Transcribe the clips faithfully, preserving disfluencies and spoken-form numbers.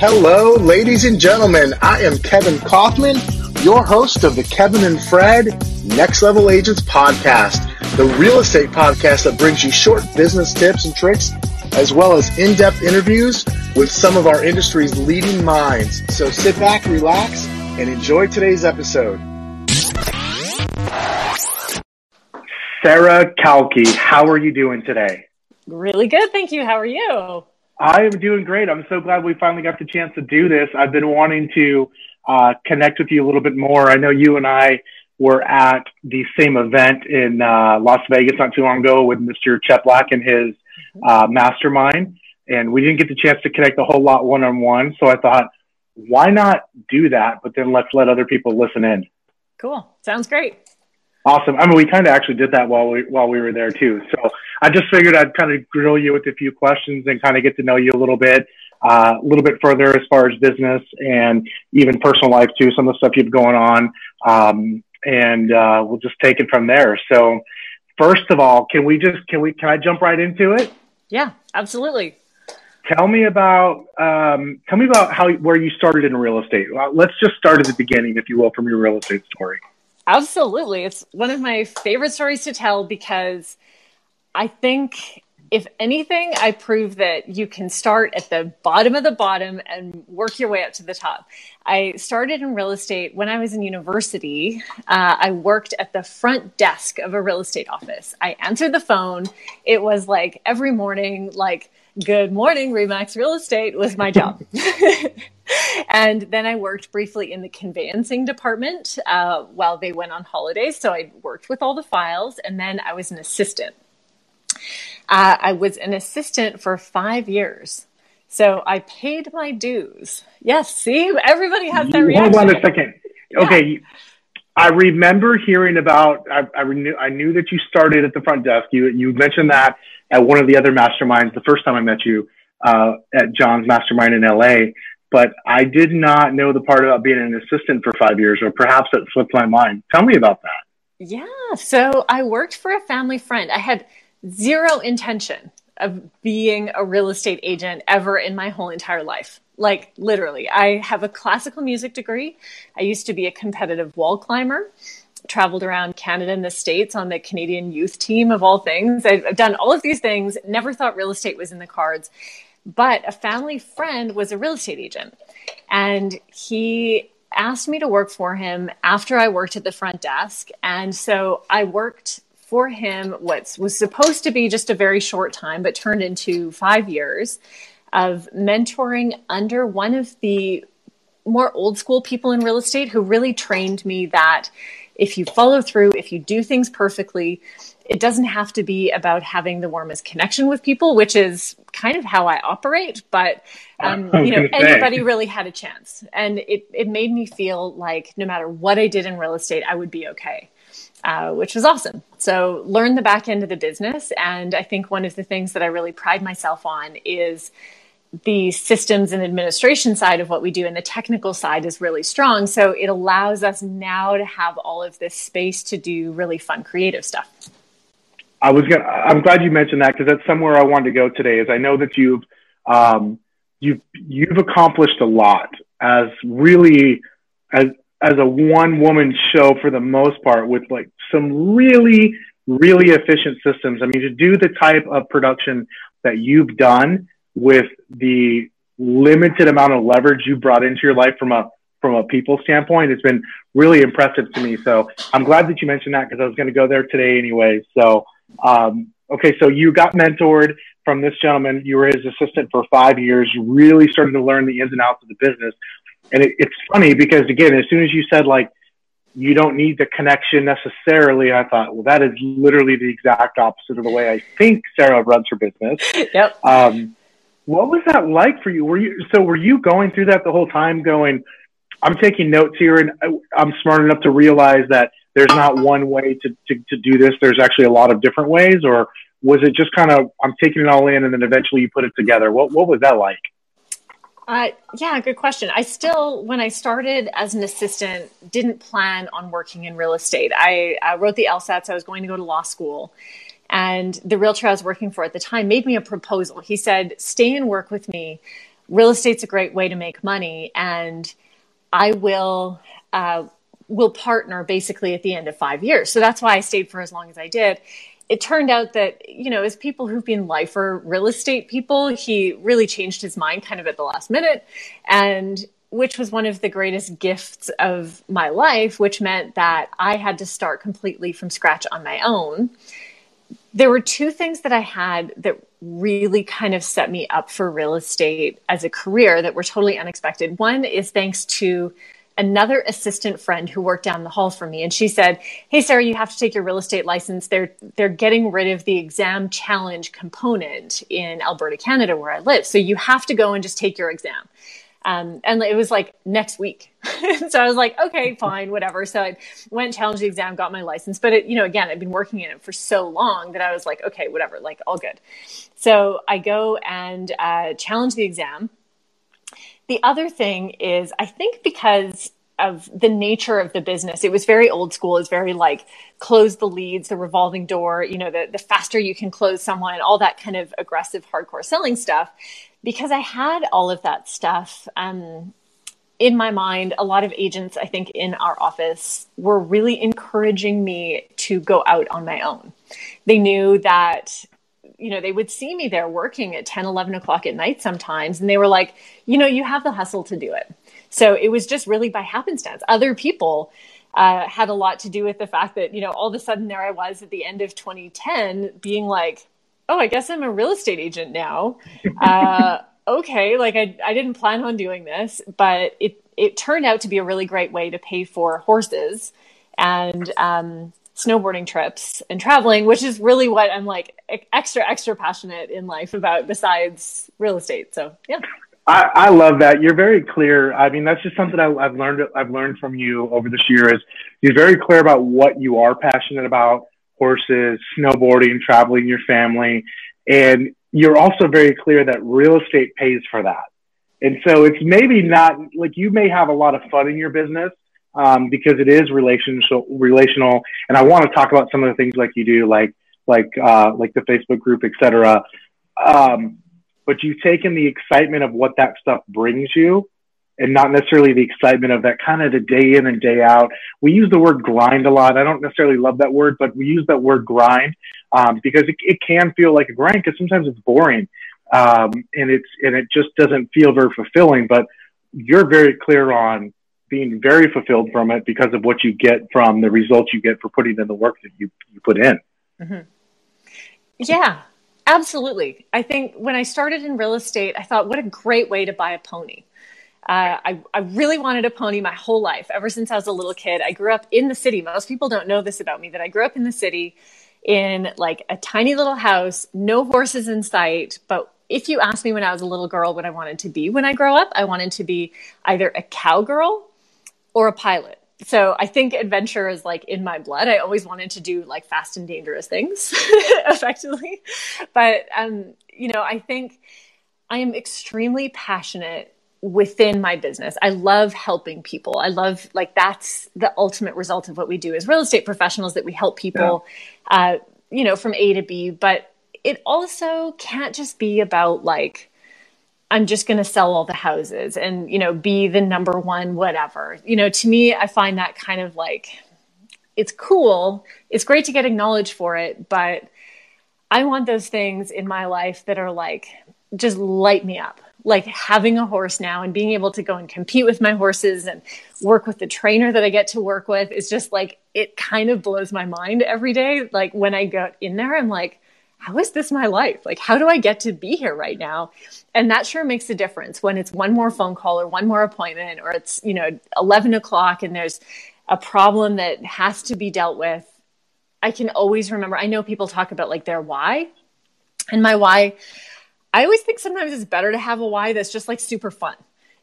Hello, ladies and gentlemen. I am Kevin Kaufman, your host of the Kevin and Fred Next Level Agents podcast, the real estate podcast that brings you short business tips and tricks, as well as in-depth interviews with some of our industry's leading minds. So sit back, relax, and enjoy today's episode. Sara Kalke, how are you doing today? Really good, thank you. How are you? I am doing great. I'm so glad we finally got the chance to do this. I've been wanting to uh, connect with you a little bit more. I know you and I were at the same event in uh, Las Vegas not too long ago with Mister Chet Black and his uh, mastermind, and we didn't get the chance to connect a whole lot one-on-one. So I thought, why not do that? But then let's let other people listen in. Cool. Sounds great. Awesome. I mean, we kind of actually did that while we while we were there too. So I just figured I'd kind of grill you with a few questions and kind of get to know you a little bit, uh, a little bit further as far as business and even personal life too, some of the stuff you've going on. Um, and, uh, we'll just take it from there. So first of all, can we just, can we, can I jump right into it? Yeah, absolutely. Tell me about, um, tell me about how, where you started in real estate. Well, let's just start at the beginning, if you will, from your real estate story. Absolutely. It's one of my favorite stories to tell because I think, if anything, I prove that you can start at the bottom of the bottom and work your way up to the top. I started in real estate when I was in university. Uh, I worked at the front desk of a real estate office. I answered the phone. It was like every morning, like, good morning, RE/MAX Real Estate was my job. And then I worked briefly in the conveyancing department uh, while they went on holidays. So I worked with all the files, and then I was an assistant. Uh, I was an assistant for five years. So I paid my dues. Yes, see? Everybody has that reaction. Hold on a second. Yeah. Okay. I remember hearing about, I, I, knew, I knew that you started at the front desk. You, you mentioned that at one of the other masterminds the first time I met you uh, at John's Mastermind in L A. But I did not know the part about being an assistant for five years, or perhaps that slipped my mind. Tell me about that. Yeah. So I worked for a family friend. I had zero intention of being a real estate agent ever in my whole entire life. Like, literally, I have a classical music degree. I used to be a competitive wall climber, traveled around Canada and the States on the Canadian youth team of all things. I've done all of these things, never thought real estate was in the cards. But a family friend was a real estate agent, and he asked me to work for him after I worked at the front desk. And so I worked for him what was supposed to be just a very short time, but turned into five years of mentoring under one of the more old school people in real estate who really trained me that if you follow through, if you do things perfectly, it doesn't have to be about having the warmest connection with people, which is kind of how I operate. But um, you know, anybody really had a chance, and it it made me feel like no matter what I did in real estate, I would be okay. Uh, which was awesome. So learn the back end of the business. And I think one of the things that I really pride myself on is the systems and administration side of what we do, and the technical side is really strong. So it allows us now to have all of this space to do really fun, creative stuff. I was gonna, I'm glad you mentioned that, because that's somewhere I wanted to go today. Is I know that you've um, you've you've accomplished a lot as really as. as a one woman show for the most part, with like some really, really efficient systems. I mean, to do the type of production that you've done with the limited amount of leverage you brought into your life from a, from a people standpoint, it's been really impressive to me. So I'm glad that you mentioned that, because I was going to go there today anyway. So, um, okay. So you got mentored from this gentleman. You were his assistant for five years. You really started to learn the ins and outs of the business. And it, it's funny because, again, as soon as you said, like, you don't need the connection necessarily, I thought, well, that is literally the exact opposite of the way I think Sara runs her business. Yep. Um, what was that like for you? Were you, so were you going through that the whole time going, I'm taking notes here, and I, I'm smart enough to realize that there's not one way to, to, to do this. There's actually a lot of different ways. Or was it just kind of, I'm taking it all in, and then eventually you put it together? What, what was that like? Uh, yeah, good question. I still, when I started as an assistant, didn't plan on working in real estate. I, I wrote the LSATs. I was going to go to law school, and the realtor I was working for at the time made me a proposal. He said, stay and work with me. real estate's a great way to make money. And I will, uh, will partner basically at the end of five years. So that's why I stayed for as long as I did. It turned out that, you know, as people who've been lifer real estate people, he really changed his mind kind of at the last minute, and which was one of the greatest gifts of my life, which meant that I had to start completely from scratch on my own. There were two things that I had that really kind of set me up for real estate as a career that were totally unexpected. One is thanks to another assistant friend who worked down the hall from me. And she said, hey, Sarah, you have to take your real estate license. They're they're getting rid of the exam challenge component in Alberta, Canada, where I live. So you have to go and just take your exam. Um, and it was like next week. So I was like, okay, fine, whatever. So I went, challenged the exam, got my license. But, it, you know, again, I'd been working in it for so long that I was like, okay, whatever, like all good. So I go and uh, challenge the exam. The other thing is, I think because of the nature of the business, it was very old school. It's very like close the leads, the revolving door, you know, the, the faster you can close someone, all that kind of aggressive, hardcore selling stuff. Because I had all of that stuff um, in my mind, a lot of agents, I think, in our office were really encouraging me to go out on my own. They knew that, you know, they would see me there working at ten, eleven o'clock at night sometimes. And they were like, you know, you have the hustle to do it. So it was just really by happenstance. Other people uh, had a lot to do with the fact that, you know, all of a sudden there I was at the end of twenty ten being like, oh, I guess I'm a real estate agent now. Uh, okay. Like I, I didn't plan on doing this, but it, it turned out to be a really great way to pay for horses and, um, snowboarding trips and traveling, which is really what I'm like extra, extra passionate in life about besides real estate. So, yeah. I, I love that. You're very clear. I mean, that's just something I, I've learned, I've learned from you over this year is you're very clear about what you are passionate about: horses, snowboarding, traveling, your family. And you're also very clear that real estate pays for that. And so it's maybe not like you may have a lot of fun in your business um, because it is relational, relational. And I want to talk about some of the things like you do, like, like, uh, like the Facebook group, et cetera. Um, but you've taken the excitement of what that stuff brings you and not necessarily the excitement of that kind of the day in and day out. We use the word grind a lot. I don't necessarily love that word, but we use that word grind um, because it, it can feel like a grind because sometimes it's boring um, and it's and it just doesn't feel very fulfilling. But you're very clear on being very fulfilled from it because of what you get from the results you get for putting in the work that you, you put in. Mm-hmm. Yeah, absolutely. I think when I started in real estate, I thought, what a great way to buy a pony. Uh, I, I really wanted a pony my whole life. Ever since I was a little kid, I grew up in the city. Most people don't know this about me, that I grew up in the city in like a tiny little house, no horses in sight. But if you asked me when I was a little girl what I wanted to be when I grow up, I wanted to be either a cowgirl or a pilot. So I think adventure is like in my blood. I always wanted to do like fast and dangerous things effectively. But, um, you know, I think I am extremely passionate within my business. I love helping people. I love like, that's the ultimate result of what we do as real estate professionals, that we help people, yeah. uh, you know, from A to B, but it also can't just be about like, I'm just going to sell all the houses and, you know, be the number one, whatever. You know, to me, I find that kind of like, it's cool. It's great to get acknowledged for it, but I want those things in my life that are like, just light me up. Like having a horse now and being able to go and compete with my horses and work with the trainer that I get to work with is just like, it kind of blows my mind every day. Like when I got in there, I'm like, how is this my life? Like, how do I get to be here right now? And that sure makes a difference when it's one more phone call or one more appointment, or it's, you know, eleven o'clock and there's a problem that has to be dealt with. I can always remember, I know people talk about like their why, and my why, I always think sometimes it's better to have a why that's just like super fun.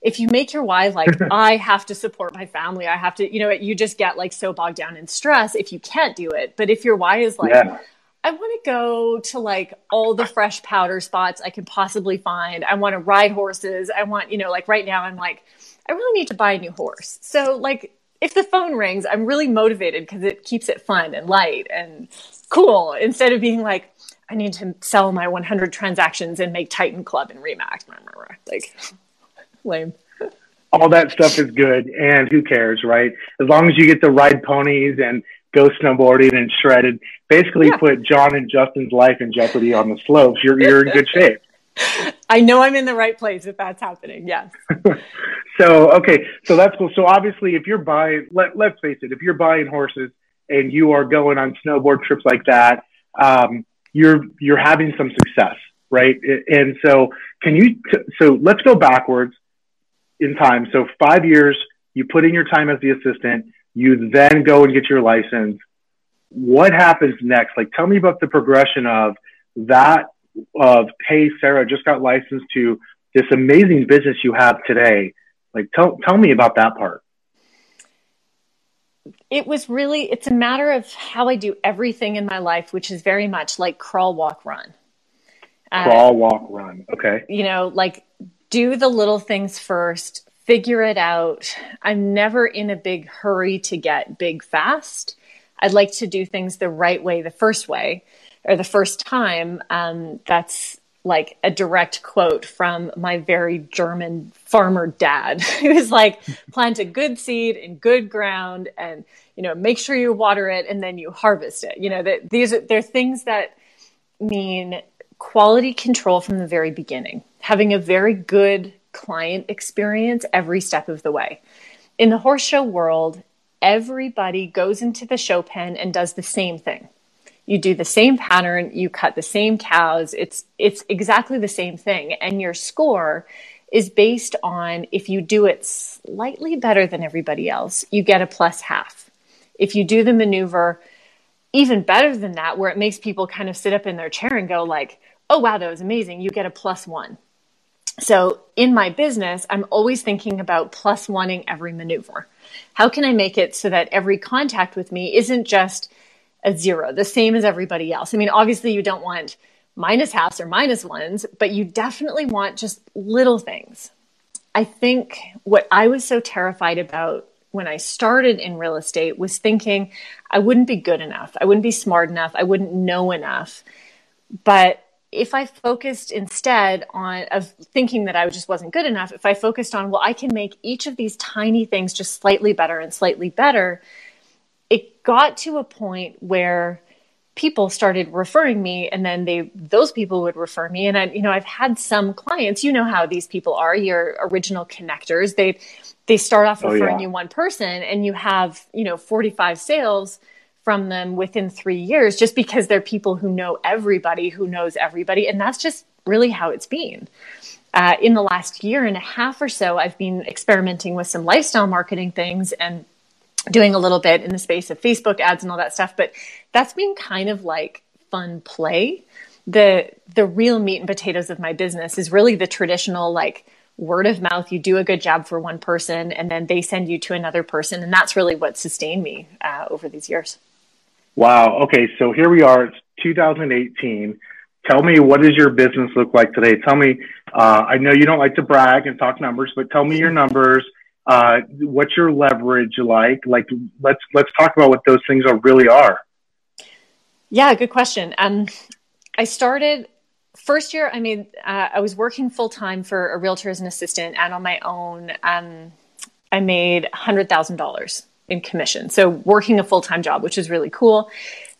If you make your why like, I have to support my family, I have to, you know, you just get like so bogged down in stress if you can't do it. But if your why is like, yeah. I want to go to like all the fresh powder spots I can possibly find. I want to ride horses. I want, you know, like right now I'm like, I really need to buy a new horse. So like if the phone rings, I'm really motivated because it keeps it fun and light and cool instead of being like, I need to sell my one hundred transactions and make Titan Club and RE/MAX. Like, lame. All that stuff is good, and who cares, right? As long as you get to ride ponies and go snowboarding and shredded, basically yeah. put John and Justin's life in jeopardy on the slopes, you're you're in good shape. I know I'm in the right place if that's happening. Yes. So, okay. So that's cool. So obviously if you're buying, let, let's face it, if you're buying horses and you are going on snowboard trips like that, um, you're, you're having some success, right? And so can you, t- so let's go backwards in time. So five years, you put in your time as the assistant, you then go and get your license. What happens next? Like, tell me about the progression of that, of, hey, Sara just got licensed, to this amazing business you have today. Like, tell tell me about that part. It was really, it's a matter of how I do everything in my life, which is very much like crawl, walk, run. Crawl, uh, walk, run. Okay. You know, like do the little things first, figure it out. I'm never in a big hurry to get big fast. I'd like to do things the right way, the first way. Or the first time, um, that's like a direct quote from my very German farmer dad, who was like, plant a good seed in good ground and, you know, make sure you water it and then you harvest it. You know, that these are, they're things that mean quality control from the very beginning, having a very good client experience every step of the way. In the horse show world, everybody goes into the show pen and does the same thing. You do the same pattern, you cut the same cows, it's it's exactly the same thing. And your score is based on, if you do it slightly better than everybody else, you get a plus half. If you do the maneuver even better than that, where it makes people kind of sit up in their chair and go like, oh, wow, that was amazing, you get a plus one. So in my business, I'm always thinking about plus one-ing every maneuver. How can I make it so that every contact with me isn't just a zero, the same as everybody else? I mean, obviously you don't want minus halves or minus ones, but you definitely want just little things. I think what I was so terrified about when I started in real estate was thinking I wouldn't be good enough. I wouldn't be smart enough. I wouldn't know enough. But if I focused instead on of thinking that I just wasn't good enough, if I focused on, well, I can make each of these tiny things just slightly better and slightly better, it got to a point where people started referring me, and then they, those people would refer me. And I, you know, I've had some clients, you know how these people are, your original connectors. They, they start off referring oh, yeah. you one person, and you have, you know, forty-five sales from them within three years, just because they're people who know everybody who knows everybody. And that's just really how it's been. Uh, in the last year and a half or so, I've been experimenting with some lifestyle marketing things and doing a little bit in the space of Facebook ads and all that stuff, but that's been kind of like fun play. The the real meat and potatoes of my business is really the traditional, like, word of mouth. You do a good job for one person and then they send you to another person. And that's really what sustained me uh, over these years. Wow. Okay. So here we are. It's two thousand eighteen. Tell me, what does your business look like today? Tell me, uh, I know you don't like to brag and talk numbers, but tell me your numbers. Uh, what's your leverage like? Like, let's, let's talk about what those things are really are. Yeah, good question. Um, I started first year, I mean, uh, I was working full time for a realtor as an assistant, and on my own, um, I made a hundred thousand dollars in commission. So working a full-time job, which is really cool.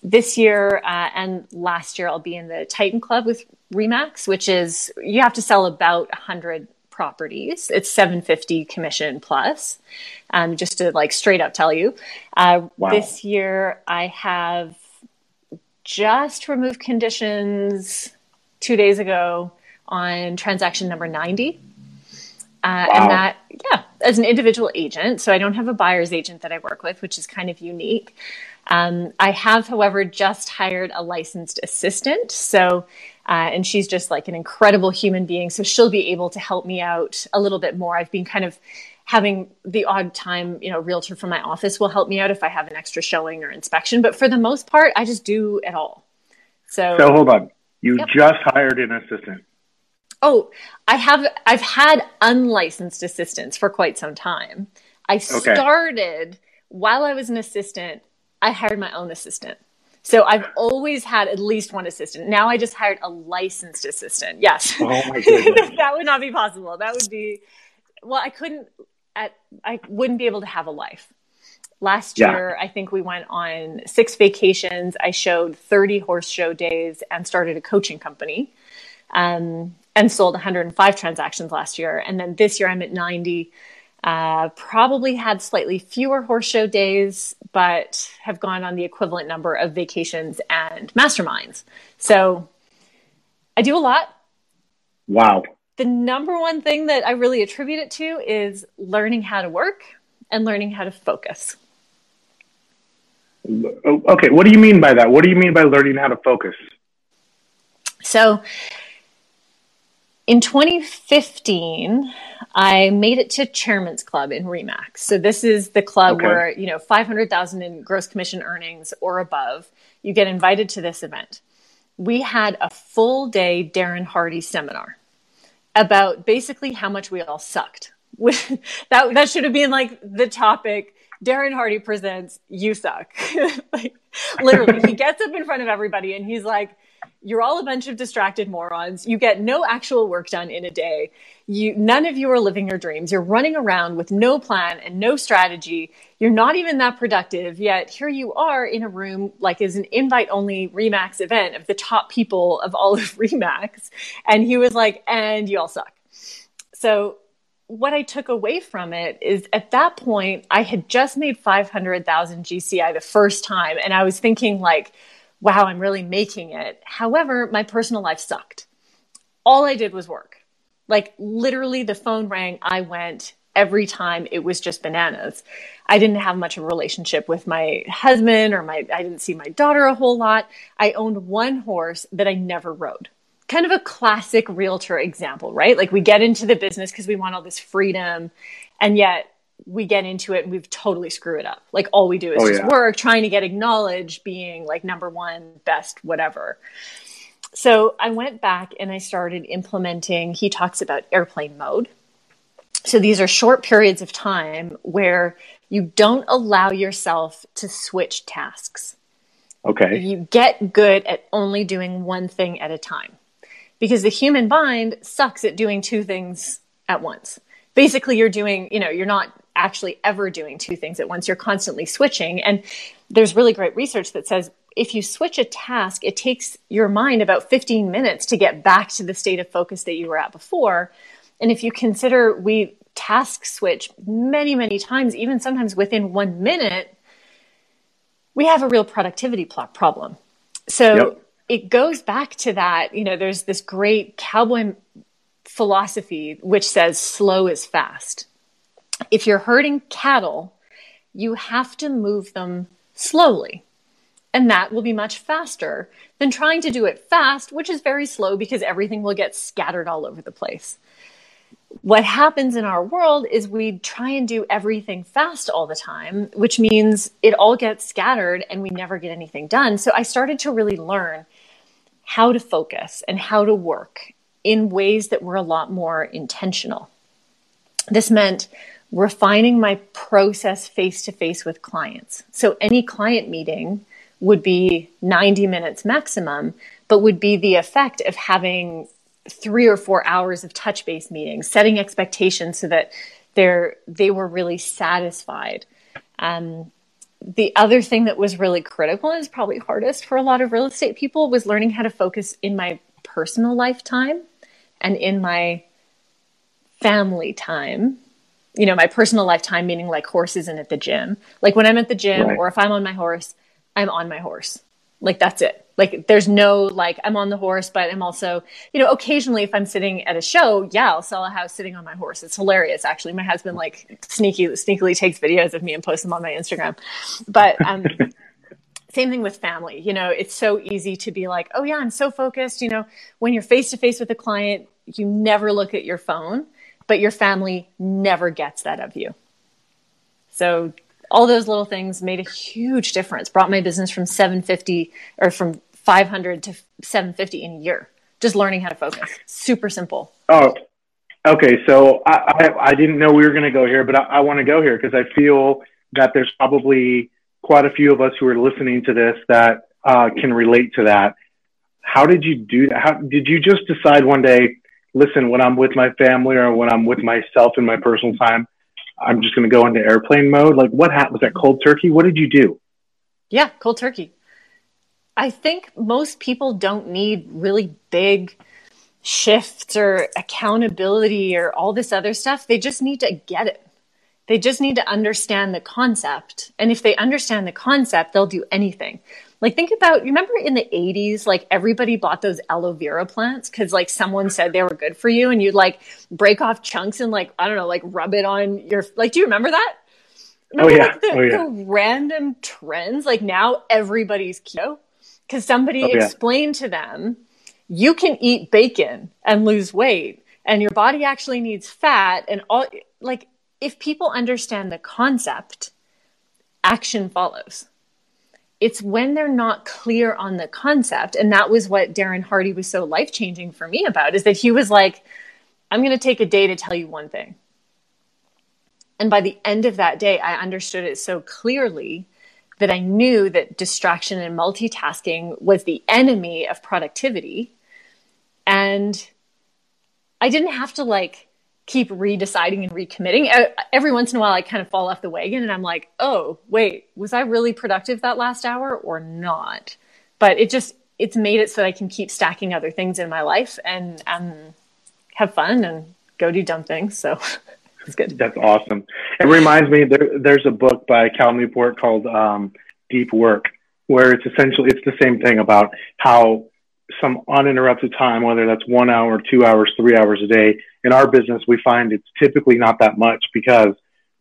This year uh, and last year, I'll be in the Titan Club with RE/MAX, which is, you have to sell about a hundred properties. It's seven fifty commission plus, um, just to like straight up tell you. Uh, wow. This year I have just removed conditions two days ago on transaction number ninety. Uh, wow. And that, yeah, as an individual agent. So I don't have a buyer's agent that I work with, which is kind of unique. Um, I have, however, just hired a licensed assistant. So, uh, and she's just like an incredible human being. So she'll be able to help me out a little bit more. I've been kind of having the odd time, you know, realtor from my office will help me out if I have an extra showing or inspection. But for the most part, I just do it all. So, so hold on. You yep. just hired an assistant. Oh, I have, I've had unlicensed assistants for quite some time. I okay. started while I was an assistant, I hired my own assistant. So I've always had at least one assistant. Now I just hired a licensed assistant. Yes. Oh my goodness. That would not be possible. That would be, well, I couldn't, at, I wouldn't be able to have a life. Last yeah. year, I think we went on six vacations. I showed thirty horse show days and started a coaching company um, and sold one hundred five transactions last year. And then this year I'm at ninety. Uh, probably had slightly fewer horse show days, but have gone on the equivalent number of vacations and masterminds. So I do a lot. Wow. The number one thing that I really attribute it to is learning how to work and learning how to focus. Okay. What do you mean by that? What do you mean by learning how to focus? So in twenty fifteen, I made it to Chairman's Club in R E/MAX. So this is the club okay. where, you know, five hundred thousand in gross commission earnings or above, you get invited to this event. We had a full day Darren Hardy seminar about basically how much we all sucked. that that should have been like the topic, Darren Hardy presents, you suck. Like, literally, he gets up in front of everybody and he's like, you're all a bunch of distracted morons. You get no actual work done in a day. You, none of you are living your dreams. You're running around with no plan and no strategy. You're not even that productive. Yet here you are in a room like is an invite-only R E/MAX event of the top people of all of R E/MAX. And he was like, and you all suck. So what I took away from it is at that point, I had just made five hundred thousand G C I the first time. And I was thinking like, wow, I'm really making it. However, my personal life sucked. All I did was work. Like literally the phone rang, I went every time. It was just bananas. I didn't have much of a relationship with my husband or my, I didn't see my daughter a whole lot. I owned one horse that I never rode. Kind of a classic realtor example, right? Like we get into the business because we want all this freedom and yet we get into it and we've totally screwed it up. Like all we do is oh, just yeah. work, trying to get acknowledged, being like number one, best, whatever. So I went back and I started implementing, he talks about airplane mode. So these are short periods of time where you don't allow yourself to switch tasks. Okay. You get good at only doing one thing at a time because the human mind sucks at doing two things at once. Basically, you're doing, you know, you're not actually ever doing two things at once. You're constantly switching. And there's really great research that says if you switch a task, it takes your mind about fifteen minutes to get back to the state of focus that you were at before. And if you consider we task switch many, many times, even sometimes within one minute, we have a real productivity problem. So yep. it goes back to that, you know, there's this great cowboy philosophy, which says slow is fast. If you're herding cattle, you have to move them slowly. And that will be much faster than trying to do it fast, which is very slow because everything will get scattered all over the place. What happens in our world is we try and do everything fast all the time, which means it all gets scattered and we never get anything done. So I started to really learn how to focus and how to work in ways that were a lot more intentional. This meant refining my process face-to-face with clients. So any client meeting would be ninety minutes maximum, but would be the effect of having three or four hours of touch-base meetings, setting expectations so that they're, they were really satisfied. Um, the other thing that was really critical and is probably hardest for a lot of real estate people was learning how to focus in my personal lifetime and in my family time, you know, my personal lifetime, meaning like horses and at the gym, like when I'm at the gym right. or if I'm on my horse, I'm on my horse. Like, that's it. Like, there's no, like, I'm on the horse, but I'm also, you know, occasionally if I'm sitting at a show, yeah, I'll sell a house sitting on my horse. It's hilarious. Actually, my husband like sneaky, sneakily takes videos of me and posts them on my Instagram. But, um, same thing with family. You know, it's so easy to be like, oh yeah, I'm so focused. You know, when you're face to face with a client, you never look at your phone, but your family never gets that of you. So all those little things made a huge difference. Brought my business from seven fifty or from five hundred to seven fifty in a year. Just learning how to focus. Super simple. Oh, okay. So I, I, I didn't know we were going to go here, but I, I want to go here because I feel that there's probably quite a few of us who are listening to this that uh, can relate to that. How did you do that? How did you just decide one day, listen, when I'm with my family or when I'm with myself in my personal time, I'm just going to go into airplane mode? Like, what happened? Was that cold turkey? What did you do? Yeah, cold turkey. I think most people don't need really big shifts or accountability or all this other stuff. They just need to get it. They just need to understand the concept. And if they understand the concept, they'll do anything. Like, think about, you remember in the eighties, like everybody bought those aloe vera plants because like someone said they were good for you, and you'd like break off chunks and like, I don't know, like rub it on your, like, do you remember that? Remember, oh, yeah. Like, the, oh, yeah. the random trends, like now everybody's keto because somebody oh, yeah. explained to them, you can eat bacon and lose weight and your body actually needs fat and all, like, if people understand the concept, action follows. It's when they're not clear on the concept. And that was what Darren Hardy was so life-changing for me about, is that he was like, I'm going to take a day to tell you one thing. And by the end of that day, I understood it so clearly that I knew that distraction and multitasking was the enemy of productivity. And I didn't have to like keep redeciding and recommitting. Every once in a while, I kind of fall off the wagon and I'm like, oh, wait, was I really productive that last hour or not? But it just, it's made it so that I can keep stacking other things in my life and um, have fun and go do dumb things. So it's good. That's awesome. It reminds me, there, there's a book by Cal Newport called um, Deep Work, where it's essentially, it's the same thing about how some uninterrupted time, whether that's one hour, two hours, three hours a day. In our business, we find it's typically not that much because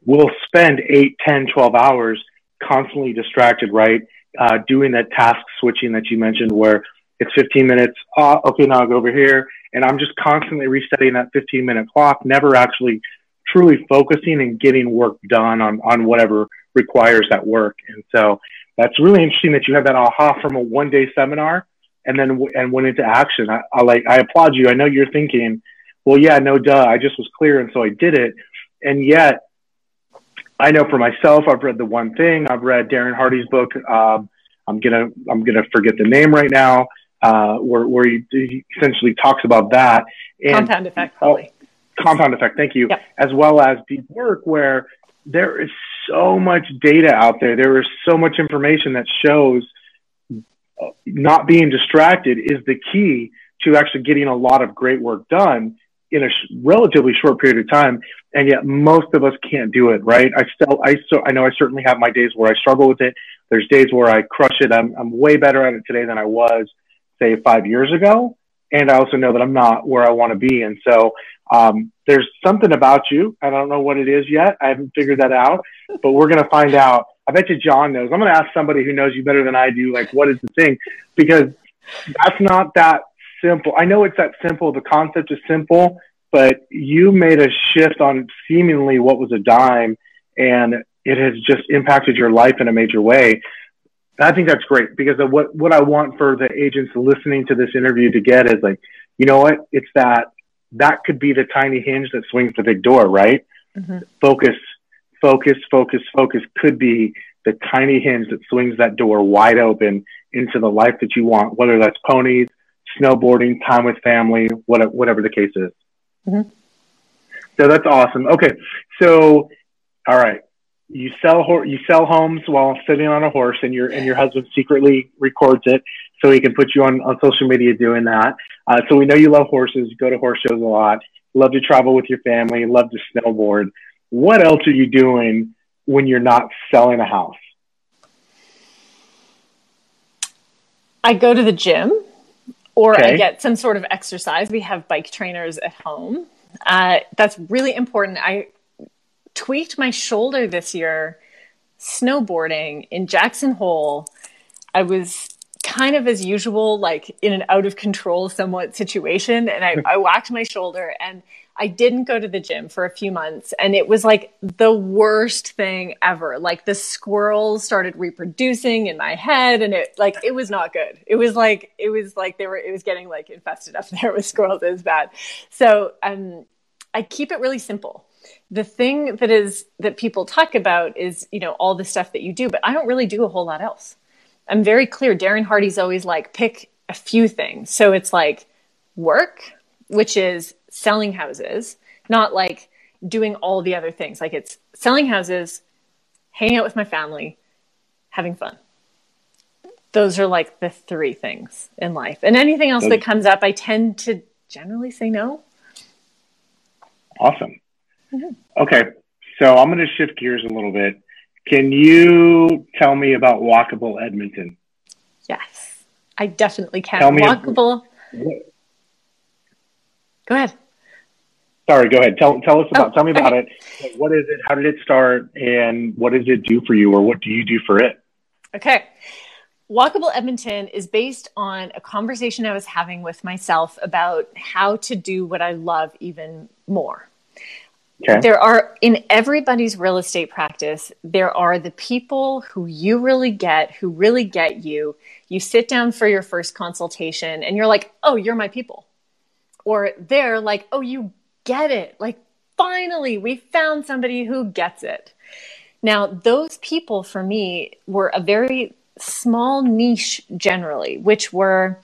we'll spend eight, ten, twelve hours constantly distracted, right? Uh, doing that task switching that you mentioned where it's fifteen minutes. Oh, okay, now I'll go over here. And I'm just constantly resetting that fifteen minute clock, never actually truly focusing and getting work done on, on whatever requires that work. And so that's really interesting that you have that aha from a one day seminar and then and went into action. I, I like I applaud you. I know you're thinking, well, yeah, no, duh. I just was clear, and so I did it. And yet, I know for myself, I've read the one thing. I've read Darren Hardy's book. Um, I'm gonna I'm gonna forget the name right now, uh, where where he, he essentially talks about that. And, Compound Effect, probably. Oh, Compound Effect. Thank you. Yep. As well as Deep Work, where there is so much data out there. There is so much information that shows not being distracted is the key to actually getting a lot of great work done in a sh- relatively short period of time. And yet most of us can't do it, right? I still, I so I know I certainly have my days where I struggle with it. There's days where I crush it. I'm, I'm way better at it today than I was, say, five years ago. And I also know that I'm not where I want to be. And so um, there's something about you. I don't know what it is yet. I haven't figured that out, but we're going to find out. I bet you John knows. I'm going to ask somebody who knows you better than I do, like, what is the thing? Because that's not that simple. I know it's that simple. The concept is simple, but you made a shift on seemingly what was a dime, and it has just impacted your life in a major way. I think that's great, because of what, what I want for the agents listening to this interview to get is like, you know what? It's that, that could be the tiny hinge that swings the big door, right? Mm-hmm. Focus. Focus, focus, focus could be the tiny hinge that swings that door wide open into the life that you want, whether that's ponies, snowboarding, time with family, whatever the case is. Mm-hmm. So that's awesome. Okay. So, all right. You sell, ho- you sell homes while sitting on a horse, and your, and your husband secretly records it so he can put you on, on social media doing that. Uh, so we know you love horses, you go to horse shows a lot, love to travel with your family, love to snowboard. What else are you doing when you're not selling a house? I go to the gym, or okay. I get some sort of exercise. We have bike trainers at home. Uh, that's really important. I tweaked my shoulder this year snowboarding in Jackson Hole. I was kind of, as usual, like in an out of control somewhat situation, and I, I whacked my shoulder, and I didn't go to the gym for a few months, and it was like the worst thing ever. Like, the squirrels started reproducing in my head, and it like, it was not good. It was like, it was like they were, it was getting like infested up there with squirrels. It was bad. So um, I keep it really simple. The thing that is, that people talk about is, you know, all the stuff that you do, but I don't really do a whole lot else. I'm very clear. Darren Hardy's always like, pick a few things. So it's like work, which is selling houses, not like doing all the other things. Like it's selling houses, hanging out with my family, having fun. Those are like the three things in life. And anything else that comes up, I tend to generally say no. Awesome. Mm-hmm. Okay. So I'm going to shift gears a little bit. Can you tell me about Walkable Edmonton? Yes, I definitely can. Tell me Walkable. About... Go ahead. Sorry, go ahead. Tell tell us about. Oh, tell me about okay. it. What is it? How did it start? And what does it do for you, or what do you do for it? Okay, Walkable Edmonton is based on a conversation I was having with myself about how to do what I love even more. Okay. There are, in everybody's real estate practice, there are the people who you really get, who really get you. You sit down for your first consultation and you're like, oh, you're my people. Or they're like, oh, you get it. Like, finally, we found somebody who gets it. Now, those people for me were a very small niche generally, which were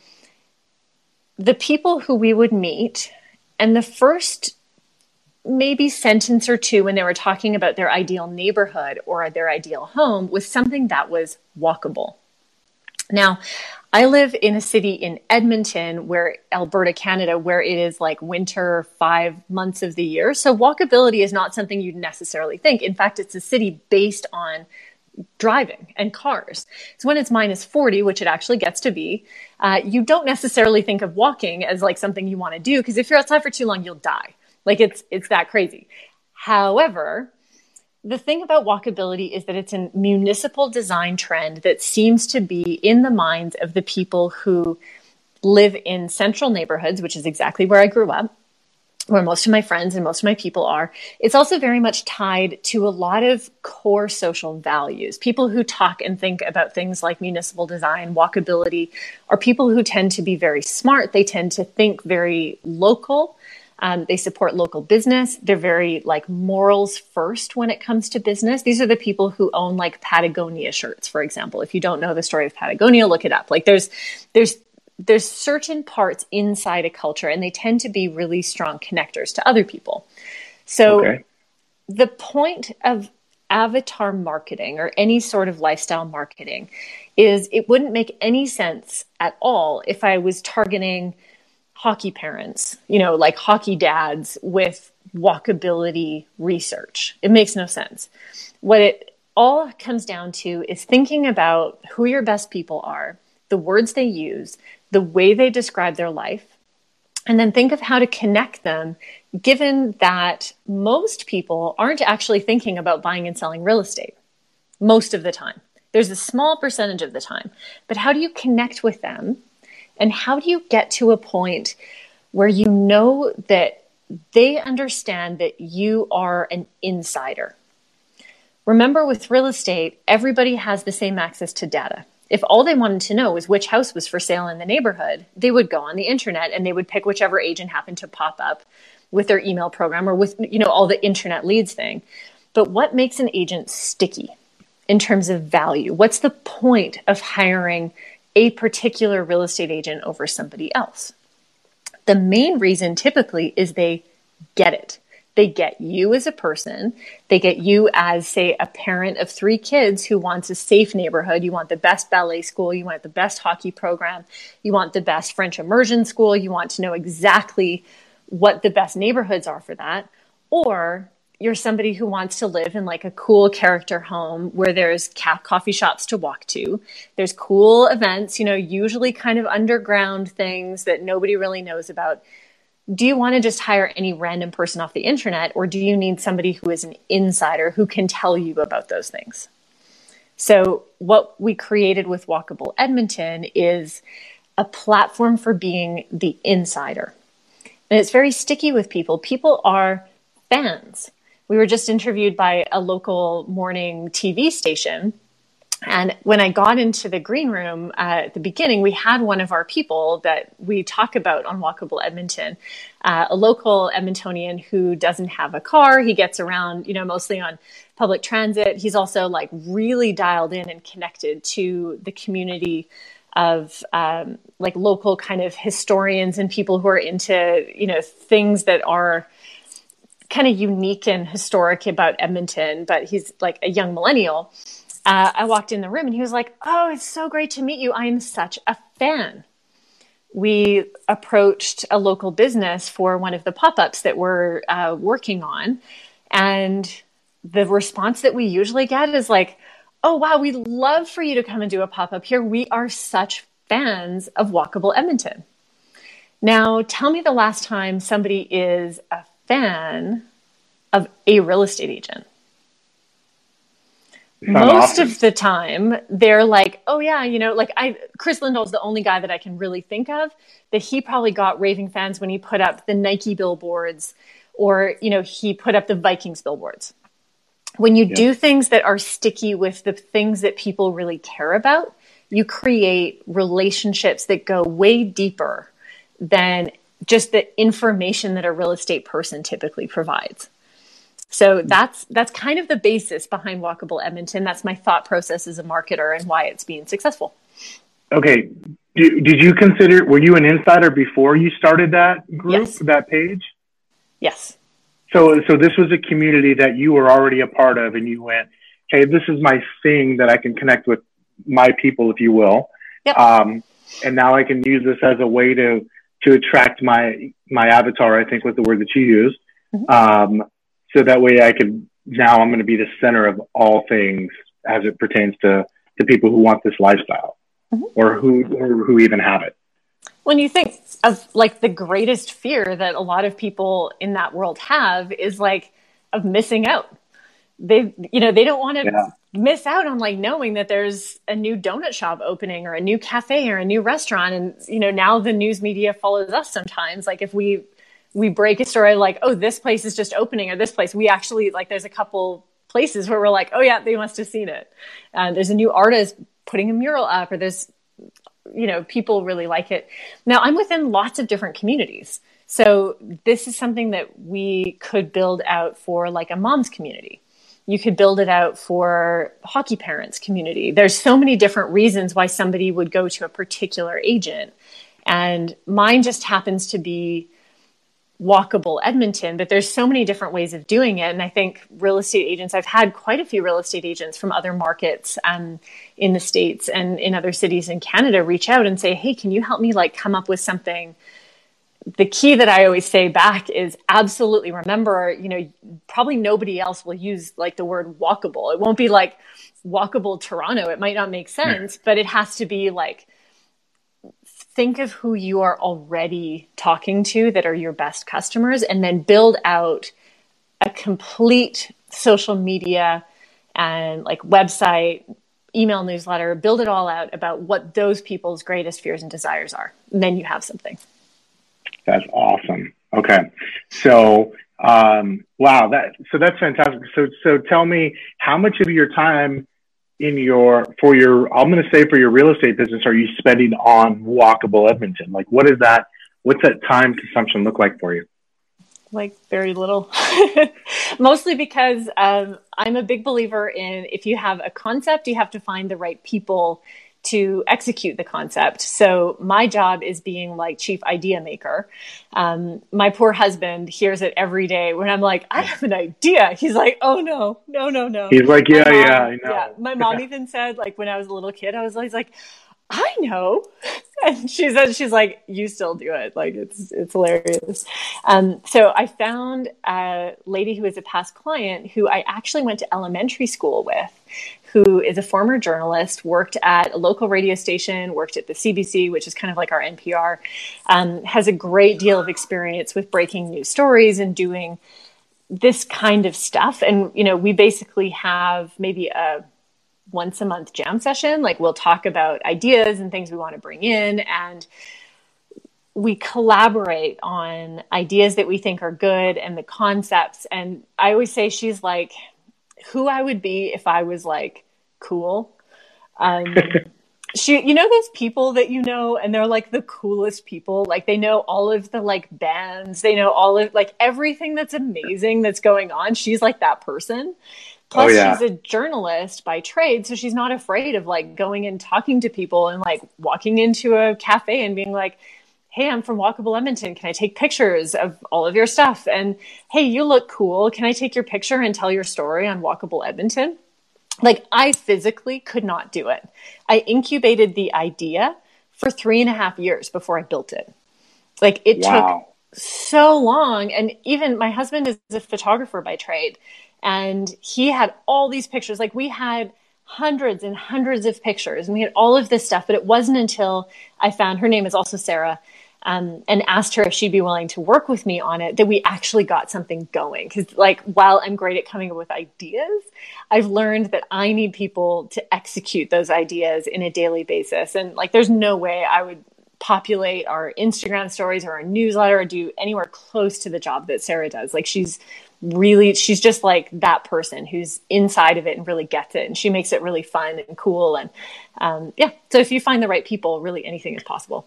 the people who we would meet. And the first maybe sentence or two when they were talking about their ideal neighborhood or their ideal home was something that was walkable. Now, I live in a city in Edmonton, where Alberta, Canada, where it is like winter five months of the year. So walkability is not something you'd necessarily think. In fact, it's a city based on driving and cars. So when it's minus forty, which it actually gets to be, uh, you don't necessarily think of walking as like something you want to do, because if you're outside for too long, you'll die. Like it's it's that crazy. However, the thing about walkability is that it's a municipal design trend that seems to be in the minds of the people who live in central neighborhoods, which is exactly where I grew up, where most of my friends and most of my people are. It's also very much tied to a lot of core social values. People who talk and think about things like municipal design, walkability, are people who tend to be very smart. They tend to think very local. Um, they support local business. They're very like morals first when it comes to business. These are the people who own like Patagonia shirts, for example. If you don't know the story of Patagonia, look it up. Like there's, there's, there's certain parts inside a culture, and they tend to be really strong connectors to other people. So okay. The point of avatar marketing or any sort of lifestyle marketing is it wouldn't make any sense at all if I was targeting hockey parents, you know, like hockey dads with walkability research. It makes no sense. What it all comes down to is thinking about who your best people are, the words they use, the way they describe their life, and then think of how to connect them, given that most people aren't actually thinking about buying and selling real estate most of the time. There's a small percentage of the time, but how do you connect with them? And how do you get to a point where you know that they understand that you are an insider? Remember, with real estate, everybody has the same access to data. If all they wanted to know was which house was for sale in the neighborhood, they would go on the internet and they would pick whichever agent happened to pop up with their email program or with, you know, all the internet leads thing. But what makes an agent sticky in terms of value? What's the point of hiring a particular real estate agent over somebody else? The main reason typically is they get it. They get you as a person. They get you as, say, a parent of three kids who wants a safe neighborhood. You want the best ballet school. You want the best hockey program. You want the best French immersion school. You want to know exactly what the best neighborhoods are for that. Or you're somebody who wants to live in like a cool character home where there's ca- coffee shops to walk to. There's cool events, you know, usually kind of underground things that nobody really knows about. Do you want to just hire any random person off the internet, or do you need somebody who is an insider who can tell you about those things? So what we created with Walkable Edmonton is a platform for being the insider. And it's very sticky with people. People are fans. We were just interviewed by a local morning T V station And when I got into the green room uh, at the beginning, we had one of our people that we talk about on Walkable Edmonton, uh, a local Edmontonian who doesn't have a car. He gets around, you know, mostly on public transit. He's also like really dialed in and connected to the community of um, like local kind of historians and people who are into, you know, things that are kind of unique and historic about Edmonton. But he's like a young millennial. Uh, I walked in the room and he was like, "Oh, it's so great to meet you. I'm such a fan." We approached a local business for one of the pop-ups that we're uh, working on. And the response that we usually get is like, "Oh, wow, we'd love for you to come and do a pop-up here. We are such fans of Walkable Edmonton." Now, tell me the last time somebody is a fan of a real estate agent. Most often. Of the time, they're like, "Oh yeah, you know, like I, Chris Lindahl's the only guy that I can really think of that he probably got raving fans when he put up the Nike billboards, or, you know, he put up the Vikings billboards." When you yeah. do things that are sticky with the things that people really care about, you create relationships that go way deeper than just the information that a real estate person typically provides. So that's that's kind of the basis behind Walkable Edmonton. That's my thought process as a marketer and why it's being successful. Okay. Did, did you consider, were you an insider before you started that group, yes. that page? Yes. So so this was a community that you were already a part of, and you went, "Hey, this is my thing that I can connect with my people," if you will. Yep. Um, and now I can use this as a way to to attract my my avatar, I think was the word that you used. Mm-hmm. Um So that way I could, now I'm going to be the center of all things as it pertains to, to people who want this lifestyle mm-hmm. or who or who even have it. When you think of like the greatest fear that a lot of people in that world have is like of missing out. They, you know, they don't want to yeah. miss out on like knowing that there's a new donut shop opening or a new cafe or a new restaurant. And, you know, now the news media follows us sometimes. Like if we, we break a story like, "Oh, this place is just opening," or this place, we actually like, there's a couple places where we're like, "Oh yeah, they must've seen it." Uh, there's a new artist putting a mural up, or there's, you know, people really like it. Now I'm within lots of different communities. So this is something that we could build out for like a mom's community. You could build it out for hockey parents community. There's so many different reasons why somebody would go to a particular agent. And mine just happens to be Walkable Edmonton, but there's so many different ways of doing it. And I think real estate agents, I've had quite a few real estate agents from other markets um, in the States and in other cities in Canada reach out and say, "Hey, can you help me like come up with something?" The key that I always say back is absolutely remember, you know, probably nobody else will use like the word walkable. It won't be like walkable Toronto. It might not make sense, but it has to be like, think of who you are already talking to that are your best customers, and then build out a complete social media and like website, email newsletter, build it all out about what those people's greatest fears and desires are. And then you have something. That's awesome. Okay. So, um, wow. That, so that's fantastic. So, so tell me, how much of your time in your, for your, I'm going to say for your real estate business, are you spending on Walkable Edmonton? Like, what is that? What's that time consumption look like for you? Like very little, mostly because um, I'm a big believer in, if you have a concept, you have to find the right people to execute the concept. So my job is being like chief idea maker. Um, my poor husband hears it every day when I'm like, "I have an idea." He's like, "Oh no, no, no, no." He's like, yeah, mom, yeah, I know. Yeah. My mom even said, like, when I was a little kid, I was always like, "I know." And she said, she's like, "You still do it." Like, it's, it's hilarious. Um, so I found a lady who is a past client who I actually went to elementary school with, who is a former journalist, worked at a local radio station, worked at the C B C, which is kind of like our N P R, um, has a great deal of experience with breaking news stories and doing this kind of stuff. And, you know, we basically have maybe a once a month jam session. Like, we'll talk about ideas and things we want to bring in, and we collaborate on ideas that we think are good and the concepts. And I always say she's like who I would be if I was like cool. Um, she, you know, those people that, you know, and they're like the coolest people, like they know all of the like bands, they know all of like everything that's amazing that's going on. She's like that person. Plus, oh, yeah. she's a journalist by trade, so she's not afraid of like going and talking to people and like walking into a cafe and being like, hey, I'm from Walkable Edmonton. Can I take pictures of all of your stuff? And hey, you look cool. Can I take your picture and tell your story on Walkable Edmonton? Like, I physically could not do it. I incubated the idea for three and a half years before I built it. Like, it wow. took so long. And even my husband is a photographer by trade, and he had all these pictures. Like, we had hundreds and hundreds of pictures, and we had all of this stuff. But it wasn't until I found, her name is also Sara, Um, and asked her if she'd be willing to work with me on it, that we actually got something going. Because like, while I'm great at coming up with ideas, I've learned that I need people to execute those ideas in a daily basis. And like, there's no way I would populate our Instagram stories or our newsletter or do anywhere close to the job that Sara does. Like, she's really, she's just like that person who's inside of it and really gets it. And she makes it really fun and cool. And um, yeah, so if you find the right people, really anything is possible.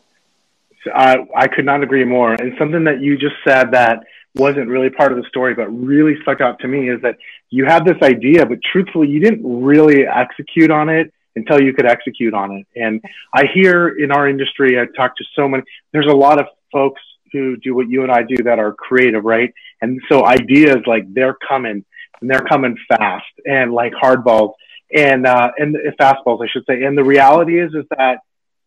I, I could not agree more. And something that you just said that wasn't really part of the story, but really stuck out to me, is that you had this idea, but truthfully, you didn't really execute on it until you could execute on it. And I hear in our industry, I talk to so many, there's a lot of folks who do what you and I do that are creative, right? And so ideas, like, they're coming and they're coming fast, and like hardballs and, uh, and fastballs, I should say. And the reality is, is that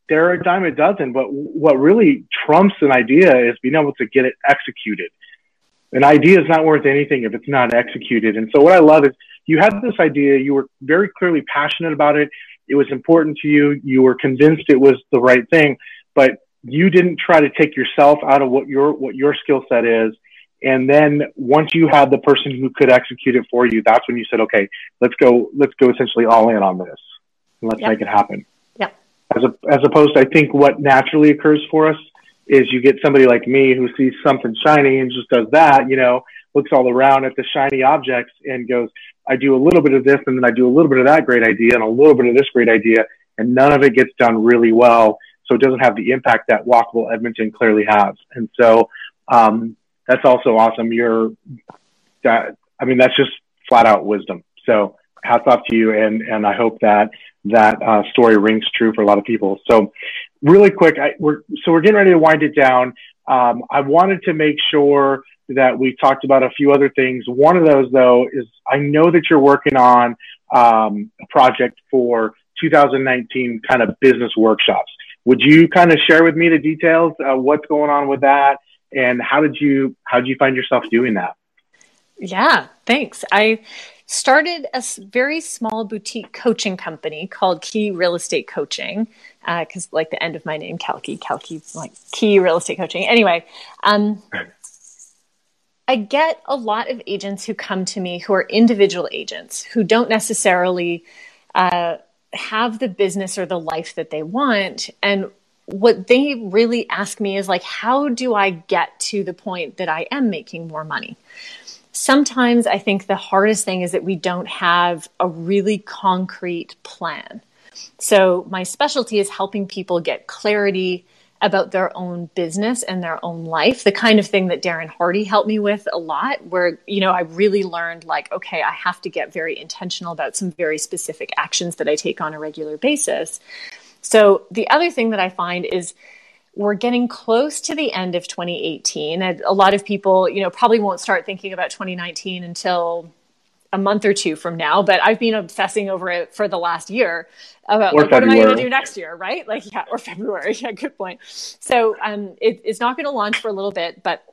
there are a dime a dozen, but what really trumps an idea is being able to get it executed. An idea is not worth anything if it's not executed. And so what I love is you had this idea, you were very clearly passionate about it, it was important to you, you were convinced it was the right thing, but you didn't try to take yourself out of what your what your skill set is. And then once you had the person who could execute it for you, that's when you said, okay, let's go, let's go essentially all in on this, and let's yep. make it happen. As, a, as opposed to, I think what naturally occurs for us is you get somebody like me who sees something shiny and just does that, you know, looks all around at the shiny objects and goes, I do a little bit of this, and then I do a little bit of that great idea, and a little bit of this great idea, and none of it gets done really well. So it doesn't have the impact that Walkable Edmonton clearly has. And so um, that's also awesome. You're, that, I mean, that's just flat out wisdom. So hats off to you. And, and I hope that that uh, story rings true for a lot of people. So really quick, I, we're, so we're getting ready to wind it down. Um, I wanted to make sure that we talked about a few other things. One of those, though, is I know that you're working on um, a project for two thousand nineteen kind of business workshops. Would you kind of share with me the details, uh, what's going on with that? And how did you, how did you find yourself doing that? Yeah, thanks. I started a very small boutique coaching company called Key Real Estate Coaching, because uh, like the end of my name, Kalke, Kalke, like Key Real Estate Coaching. Anyway, um, I get a lot of agents who come to me who are individual agents who don't necessarily uh, have the business or the life that they want. And what they really ask me is like, how do I get to the point that I am making more money? Sometimes I think the hardest thing is that we don't have a really concrete plan. So my specialty is helping people get clarity about their own business and their own life, the kind of thing that Darren Hardy helped me with a lot, where, you know, I really learned like, okay, I have to get very intentional about some very specific actions that I take on a regular basis. So the other thing that I find is, we're getting close to the end of twenty eighteen. A lot of people, you know, probably won't start thinking about twenty nineteen until a month or two from now, but I've been obsessing over it for the last year about like, what am I going to do next year, right? Like, yeah, or February. Yeah, good point. So um, it, it's not going to launch for a little bit, but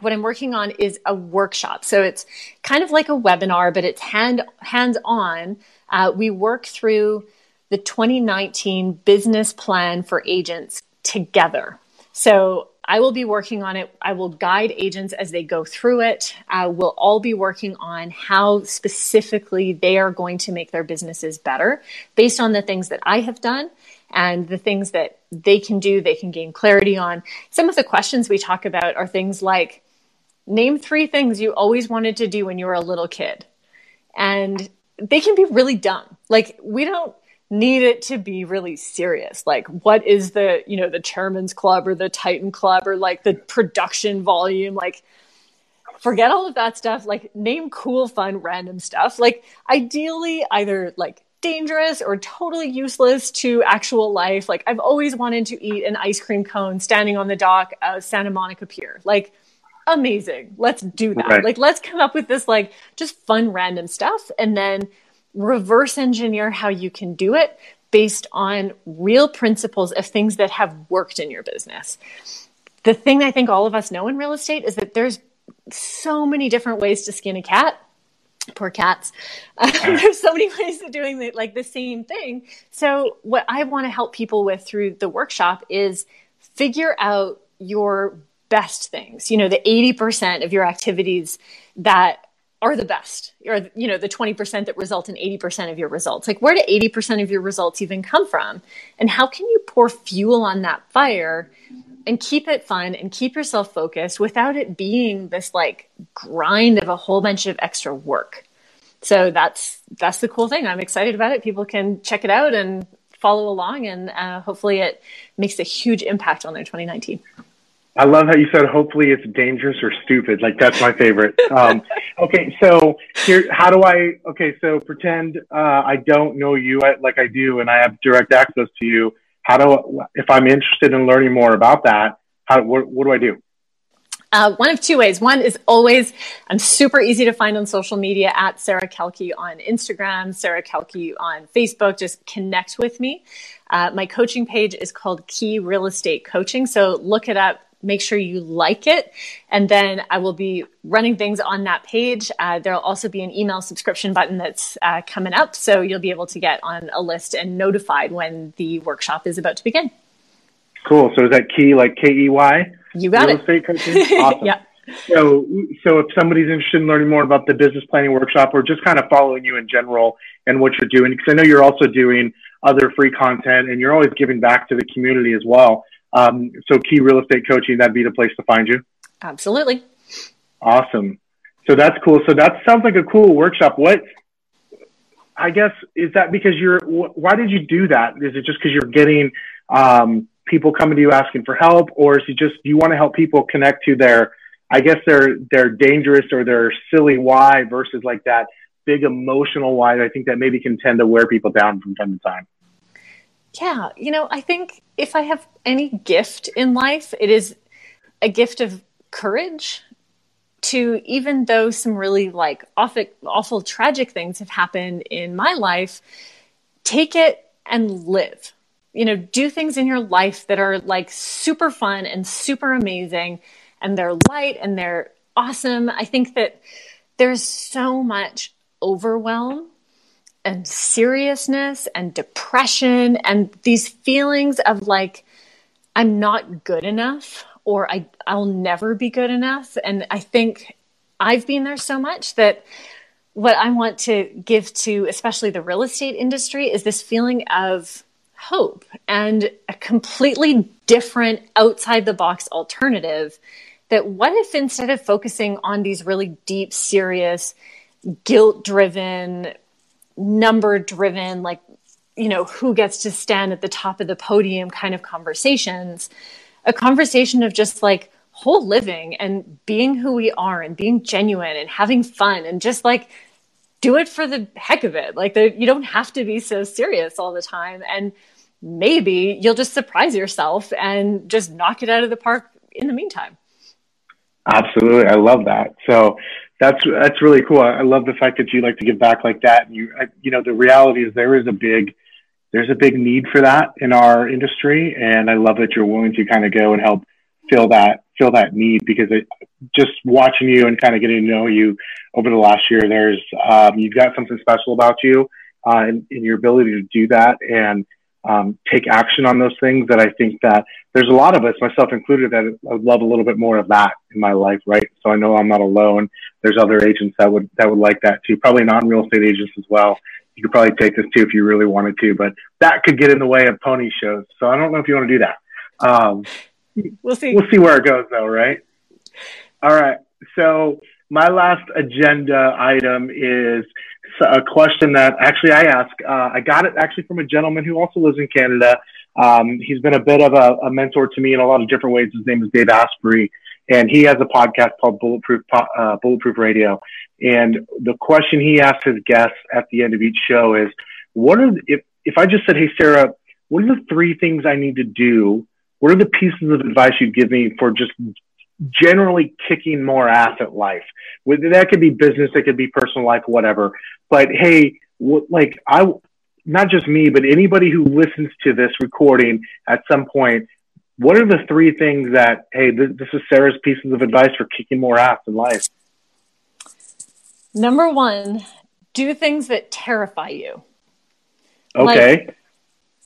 what I'm working on is a workshop. So it's kind of like a webinar, but it's hand hands-on. Uh, we work through the twenty nineteen business plan for agents together. So I will be working on it. I will guide agents as they go through it. Uh, we'll all be working on how specifically they are going to make their businesses better based on the things that I have done and the things that they can do, they can gain clarity on. Some of the questions we talk about are things like, name three things you always wanted to do when you were a little kid. And they can be really dumb. Like, we don't need it to be really serious. Like, what is the, you know, the Chairman's Club or the Titan Club or like the production volume? Like, forget all of that stuff. Like, name cool, fun, random stuff. Like, ideally either like dangerous or totally useless to actual life. Like, I've always wanted to eat an ice cream cone standing on the dock of Santa Monica Pier. Like, amazing. Let's do that. Right. Like, let's come up with this, like, just fun, random stuff. And then reverse engineer how you can do it based on real principles of things that have worked in your business. The thing I think all of us know in real estate is that there's so many different ways to skin a cat. Poor cats. Uh, there's so many ways of doing the, like the same thing. So what I want to help people with through the workshop is figure out your best things, you know, the eighty percent of your activities that are the best, or, you know, the twenty percent that result in eighty percent of your results. Like, where do eighty percent of your results even come from? And how can you pour fuel on that fire and keep it fun and keep yourself focused without it being this like grind of a whole bunch of extra work? So that's, that's the cool thing. I'm excited about it. People can check it out and follow along, and uh, hopefully it makes a huge impact on their twenty nineteen. I love how you said, hopefully it's dangerous or stupid. Like, that's my favorite. Um, okay. So here, how do I, okay. So pretend, uh, I don't know you like I do, and I have direct access to you. How do, if I'm interested in learning more about that, how, what, what do I do? Uh, one of two ways. One is always, I'm super easy to find on social media at Sara Kalke on Instagram, Sara Kalke on Facebook. Just connect with me. Uh, my coaching page is called Key Real Estate Coaching. So look it up. Make sure you like it. And then I will be running things on that page. Uh, there'll also be an email subscription button that's uh, coming up. So you'll be able to get on a list and notified when the workshop is about to begin. Cool. So is that Key, like K E Y? You got Real it. Estate coaching? Awesome. Yeah. So, so if somebody's interested in learning more about the business planning workshop, or just kind of following you in general and what you're doing, because I know you're also doing other free content and you're always giving back to the community as well. Um, so Key Real Estate Coaching, that'd be the place to find you. Absolutely. Awesome. So that's cool. So that sounds like a cool workshop. What, I guess, is that because you're, why did you do that? Is it just because you're getting, um, people coming to you asking for help, or is it just, you want to help people connect to their, I guess their, their dangerous or their silly why versus like that big emotional why that I think that maybe can tend to wear people down from time to time? Yeah. You know, I think if I have any gift in life, it is a gift of courage to, even though some really like awful, awful, tragic things have happened in my life, take it and live, you know, do things in your life that are like super fun and super amazing, and they're light and they're awesome. I think that there's so much overwhelm and seriousness and depression and these feelings of like, I'm not good enough, or I, I'll never be good enough. And I think I've been there so much that what I want to give to, especially the real estate industry, is this feeling of hope and a completely different outside the box alternative. That what if, instead of focusing on these really deep, serious, guilt-driven, number driven, like, you know, who gets to stand at the top of the podium kind of conversations, a conversation of just like whole living and being who we are and being genuine and having fun and just like do it for the heck of it. Like, the, you don't have to be so serious all the time. And maybe you'll just surprise yourself and just knock it out of the park in the meantime. Absolutely. I love that. So that's, that's really cool. I love the fact that you like to give back like that. And you, I, you know, the reality is there is a big, there's a big need for that in our industry. And I love that you're willing to kind of go and help fill that, fill that need, because it, just watching you and kind of getting to know you over the last year, there's, um, you've got something special about you, uh, and, and your ability to do that and, um, take action on those things, that I think that there's a lot of us, myself included, that I would love a little bit more of that in my life. Right. So I know I'm not alone. There's other agents that would, that would like that too. Probably non-real estate agents as well. You could probably take this too, if you really wanted to, but that could get in the way of pony shows. So I don't know if you want to do that. Um, we'll see. We'll see where it goes though. Right. All right. So my last agenda item is a question that actually I ask. Uh, I got it actually from a gentleman who also lives in Canada. Um, he's been a bit of a, a mentor to me in a lot of different ways. His name is Dave Asprey, and he has a podcast called Bulletproof, uh, Bulletproof Radio. And the question he asks his guests at the end of each show is, what are, the, if, if I just said, hey, Sara, what are the three things I need to do? What are the pieces of advice you'd give me for just generally kicking more ass at life? That could be business, it could be personal life, whatever. But hey, what, like I, not just me, but anybody who listens to this recording at some point, what are the three things that, hey, this, this is Sara's pieces of advice for kicking more ass in life? Number one, do things that terrify you. Okay. Like,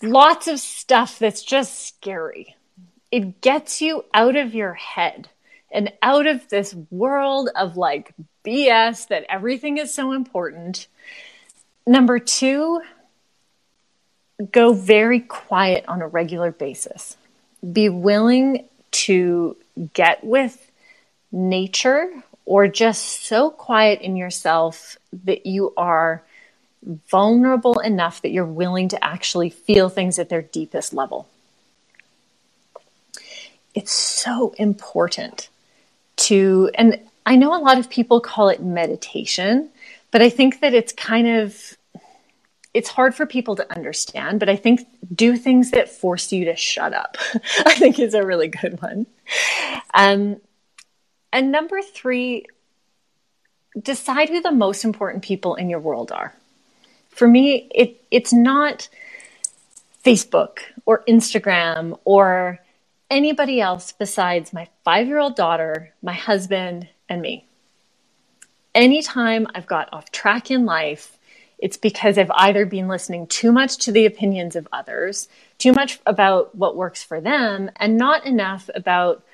lots of stuff that's just scary. It gets you out of your head and out of this world of like B S that everything is so important. Number two, go very quiet on a regular basis. Be willing to get with nature or just so quiet in yourself that you are vulnerable enough that you're willing to actually feel things at their deepest level. It's so important to, and I know a lot of people call it meditation, but I think that it's kind of, it's hard for people to understand, but I think do things that force you to shut up, I think is a really good one. Um, and number three, decide who the most important people in your world are. For me, it it's not Facebook or Instagram or anybody else besides my five-year-old daughter, my husband, and me. Anytime I've got off track in life, it's because I've either been listening too much to the opinions of others, too much about what works for them, and not enough about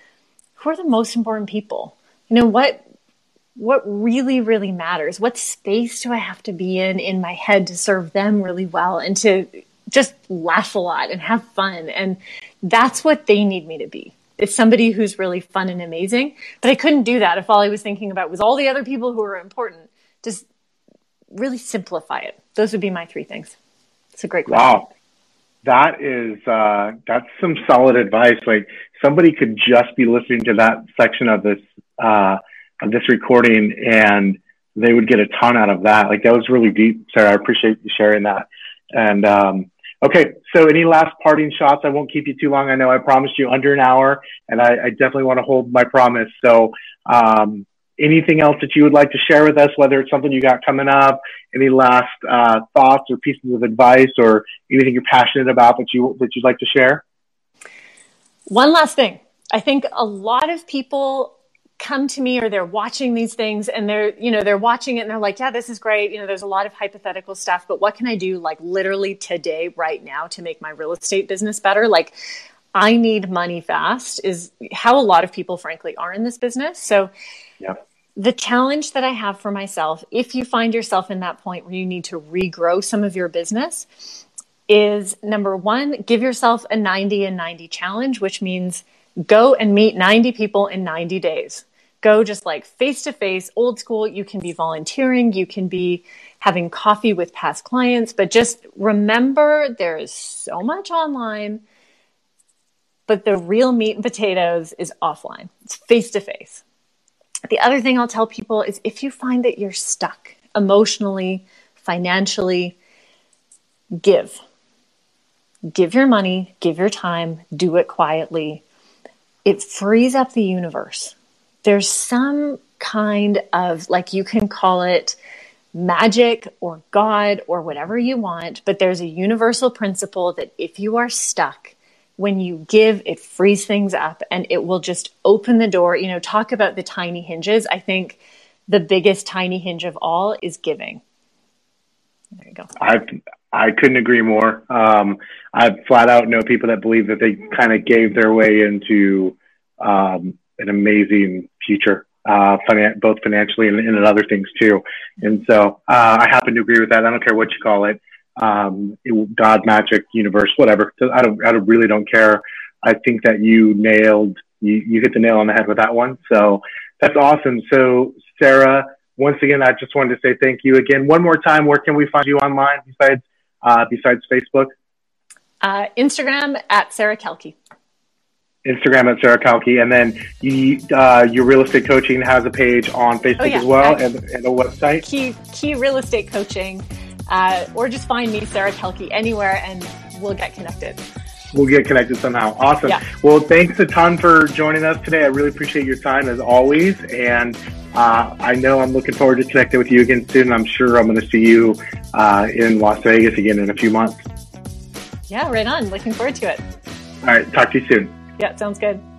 who are the most important people. You know, what what really, really matters? What space do I have to be in in my head to serve them really well and to just laugh a lot and have fun? And that's what they need me to be. It's somebody who's really fun and amazing. But I couldn't do that if all I was thinking about was all the other people who are important. Just really simplify it. Those would be my three things. It's a great question. Wow. That is, uh, that's some solid advice. Like somebody could just be listening to that section of this, uh, of this recording, and they would get a ton out of that. Like that was really deep, Sara. I appreciate you sharing that. And, um, okay. So any last parting shots? I won't keep you too long. I know I promised you under an hour, and I, I definitely want to hold my promise. So, um, anything else that you would like to share with us, whether it's something you got coming up, any last, uh, thoughts or pieces of advice or anything you're passionate about that you, that you'd like to share? One last thing. I think a lot of people come to me or they're watching these things and they're, you know, they're watching it and they're like, yeah, this is great. You know, there's a lot of hypothetical stuff, but what can I do like literally today, right now to make my real estate business better? Like I need money fast is how a lot of people frankly are in this business. So yeah. The challenge that I have for myself, if you find yourself in that point where you need to regrow some of your business is number one, give yourself a ninety and ninety challenge, which means go and meet ninety people in ninety days. Go just like face to face, old school. You can be volunteering. You can be having coffee with past clients, but just remember there is so much online, but the real meat and potatoes is offline. It's face to face. The other thing I'll tell people is if you find that you're stuck emotionally, financially, give, give your money, give your time, do it quietly. It frees up the universe. There's some kind of, like you can call it magic or God or whatever you want, but there's a universal principle that if you are stuck, when you give, it frees things up and it will just open the door. You know, talk about the tiny hinges. I think the biggest tiny hinge of all is giving. There you go. I I couldn't agree more. Um, I flat out know people that believe that they kind of gave their way into um, an amazing future, uh, finan- both financially and, and in other things too. And so uh, I happen to agree with that. I don't care what you call it, um, it God, magic, universe, whatever. I don't. I don't, really don't care. I think that you nailed. You, you hit the nail on the head with that one. So that's awesome. So Sara, once again, I just wanted to say thank you again. One more time, where can we find you online besides uh, besides Facebook? Uh, Instagram at Sara Kalke. Instagram at Sara Kalke. And then you, uh, your real estate coaching has a page on Facebook oh, yeah. as well I, and, and a website. Key, Key Real Estate Coaching. Uh, or just find me, Sara Kalke, anywhere, and we'll get connected. We'll get connected somehow. Awesome. Yeah. Well, thanks a ton for joining us today. I really appreciate your time as always. And uh, I know I'm looking forward to connecting with you again soon. I'm sure I'm going to see you uh, in Las Vegas again in a few months. Yeah, right on. Looking forward to it. All right. Talk to you soon. Yeah, sounds good.